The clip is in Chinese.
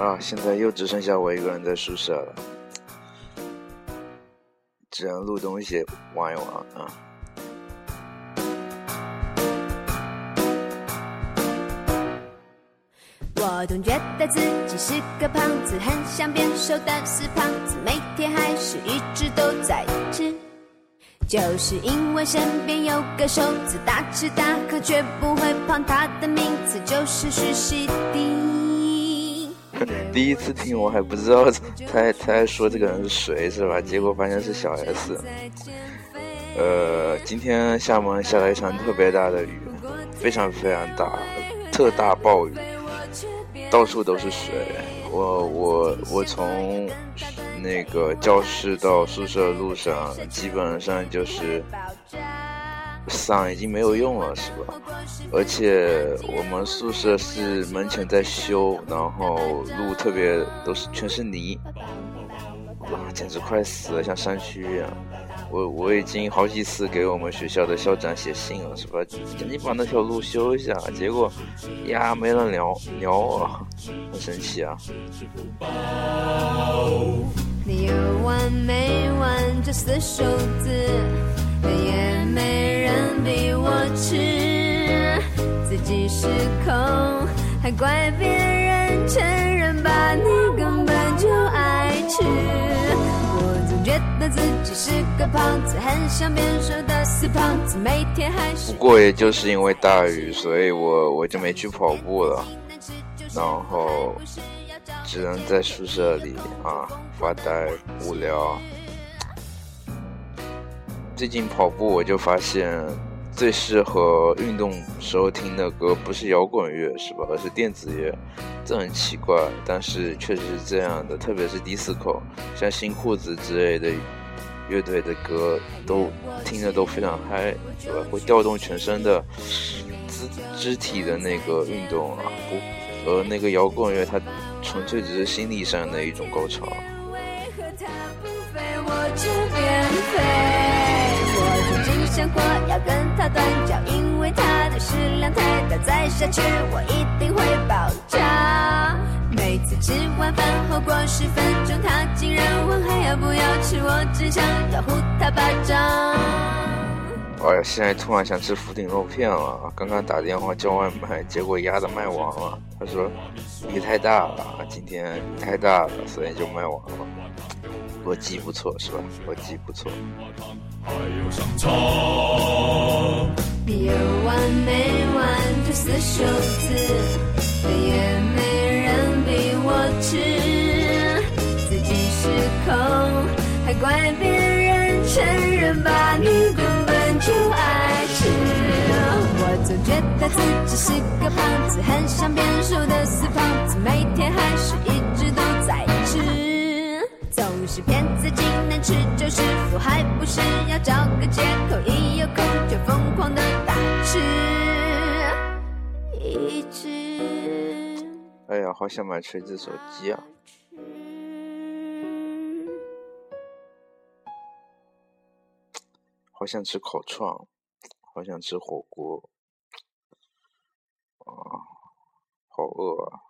啊，现在又只剩下我一个人在宿舍了，只能录东西玩一玩啊。我总觉得自己是个胖子，很想变瘦，但是胖子每天还是一直都在吃，就是因为身边有个瘦子，大吃大喝却不会胖，他的名字就是徐熙娣。第一次听我还不知道他还说这个人是谁是吧，结果发现是小 S。 今天厦门下了一场特别大的雨，非常非常大，特大暴雨，到处都是水。我从那个教室到宿舍路上基本上就是伞已经没有用了是吧，而且我们宿舍是门前在修，然后路特别都是全是泥，哇，简直快死了，像山区一样。我已经好几次给我们学校的校长写信了是吧，你把那条路修一下，结果呀没人聊啊，很神奇啊。你有完没完这四手字，也没人比我吃，自己失控还怪别人，承认吧你根本就爱吃。自己是个胖子，很想变瘦的死胖子，每天还是。不过也就是因为大雨，所以我就没去跑步了，然后只能在宿舍里啊发呆无聊。最近跑步我就发现，最适合运动时候听的歌不是摇滚乐是吧，而是电子乐，这很奇怪，但是确实是这样的。特别是 disco， 像新裤子之类的乐队的歌都听的都非常嗨，会调动全身的肢体的那个运动啊。而那个摇滚乐它纯粹只是心理上的一种高潮。想过要跟他断交，因为他的食量太大，再下去我一定会爆炸。每次吃完饭后过10分钟，他竟然问还要不要吃，我只想要呼他巴掌。哎呀，现在突然想吃福鼎肉片了，刚刚打电话叫外卖，结果鸭的卖完了。他说雨太大了，今天雨太大了，所以就卖完了。逻辑不错是吧，逻辑不错。还有上场你有完没完这四手字，也没人比我吃，自己失控还怪别人，承认吧你根本就爱吃。我总觉得自己是个胖子，很想变瘦的死胖子，每天还是一直都在吃，总是骗自己能吃就是福，还不是要找个借口，一有空就疯狂的大吃一吃。哎呀，好想买锤子手机啊。好想吃烤串，好想吃火锅啊，好饿啊。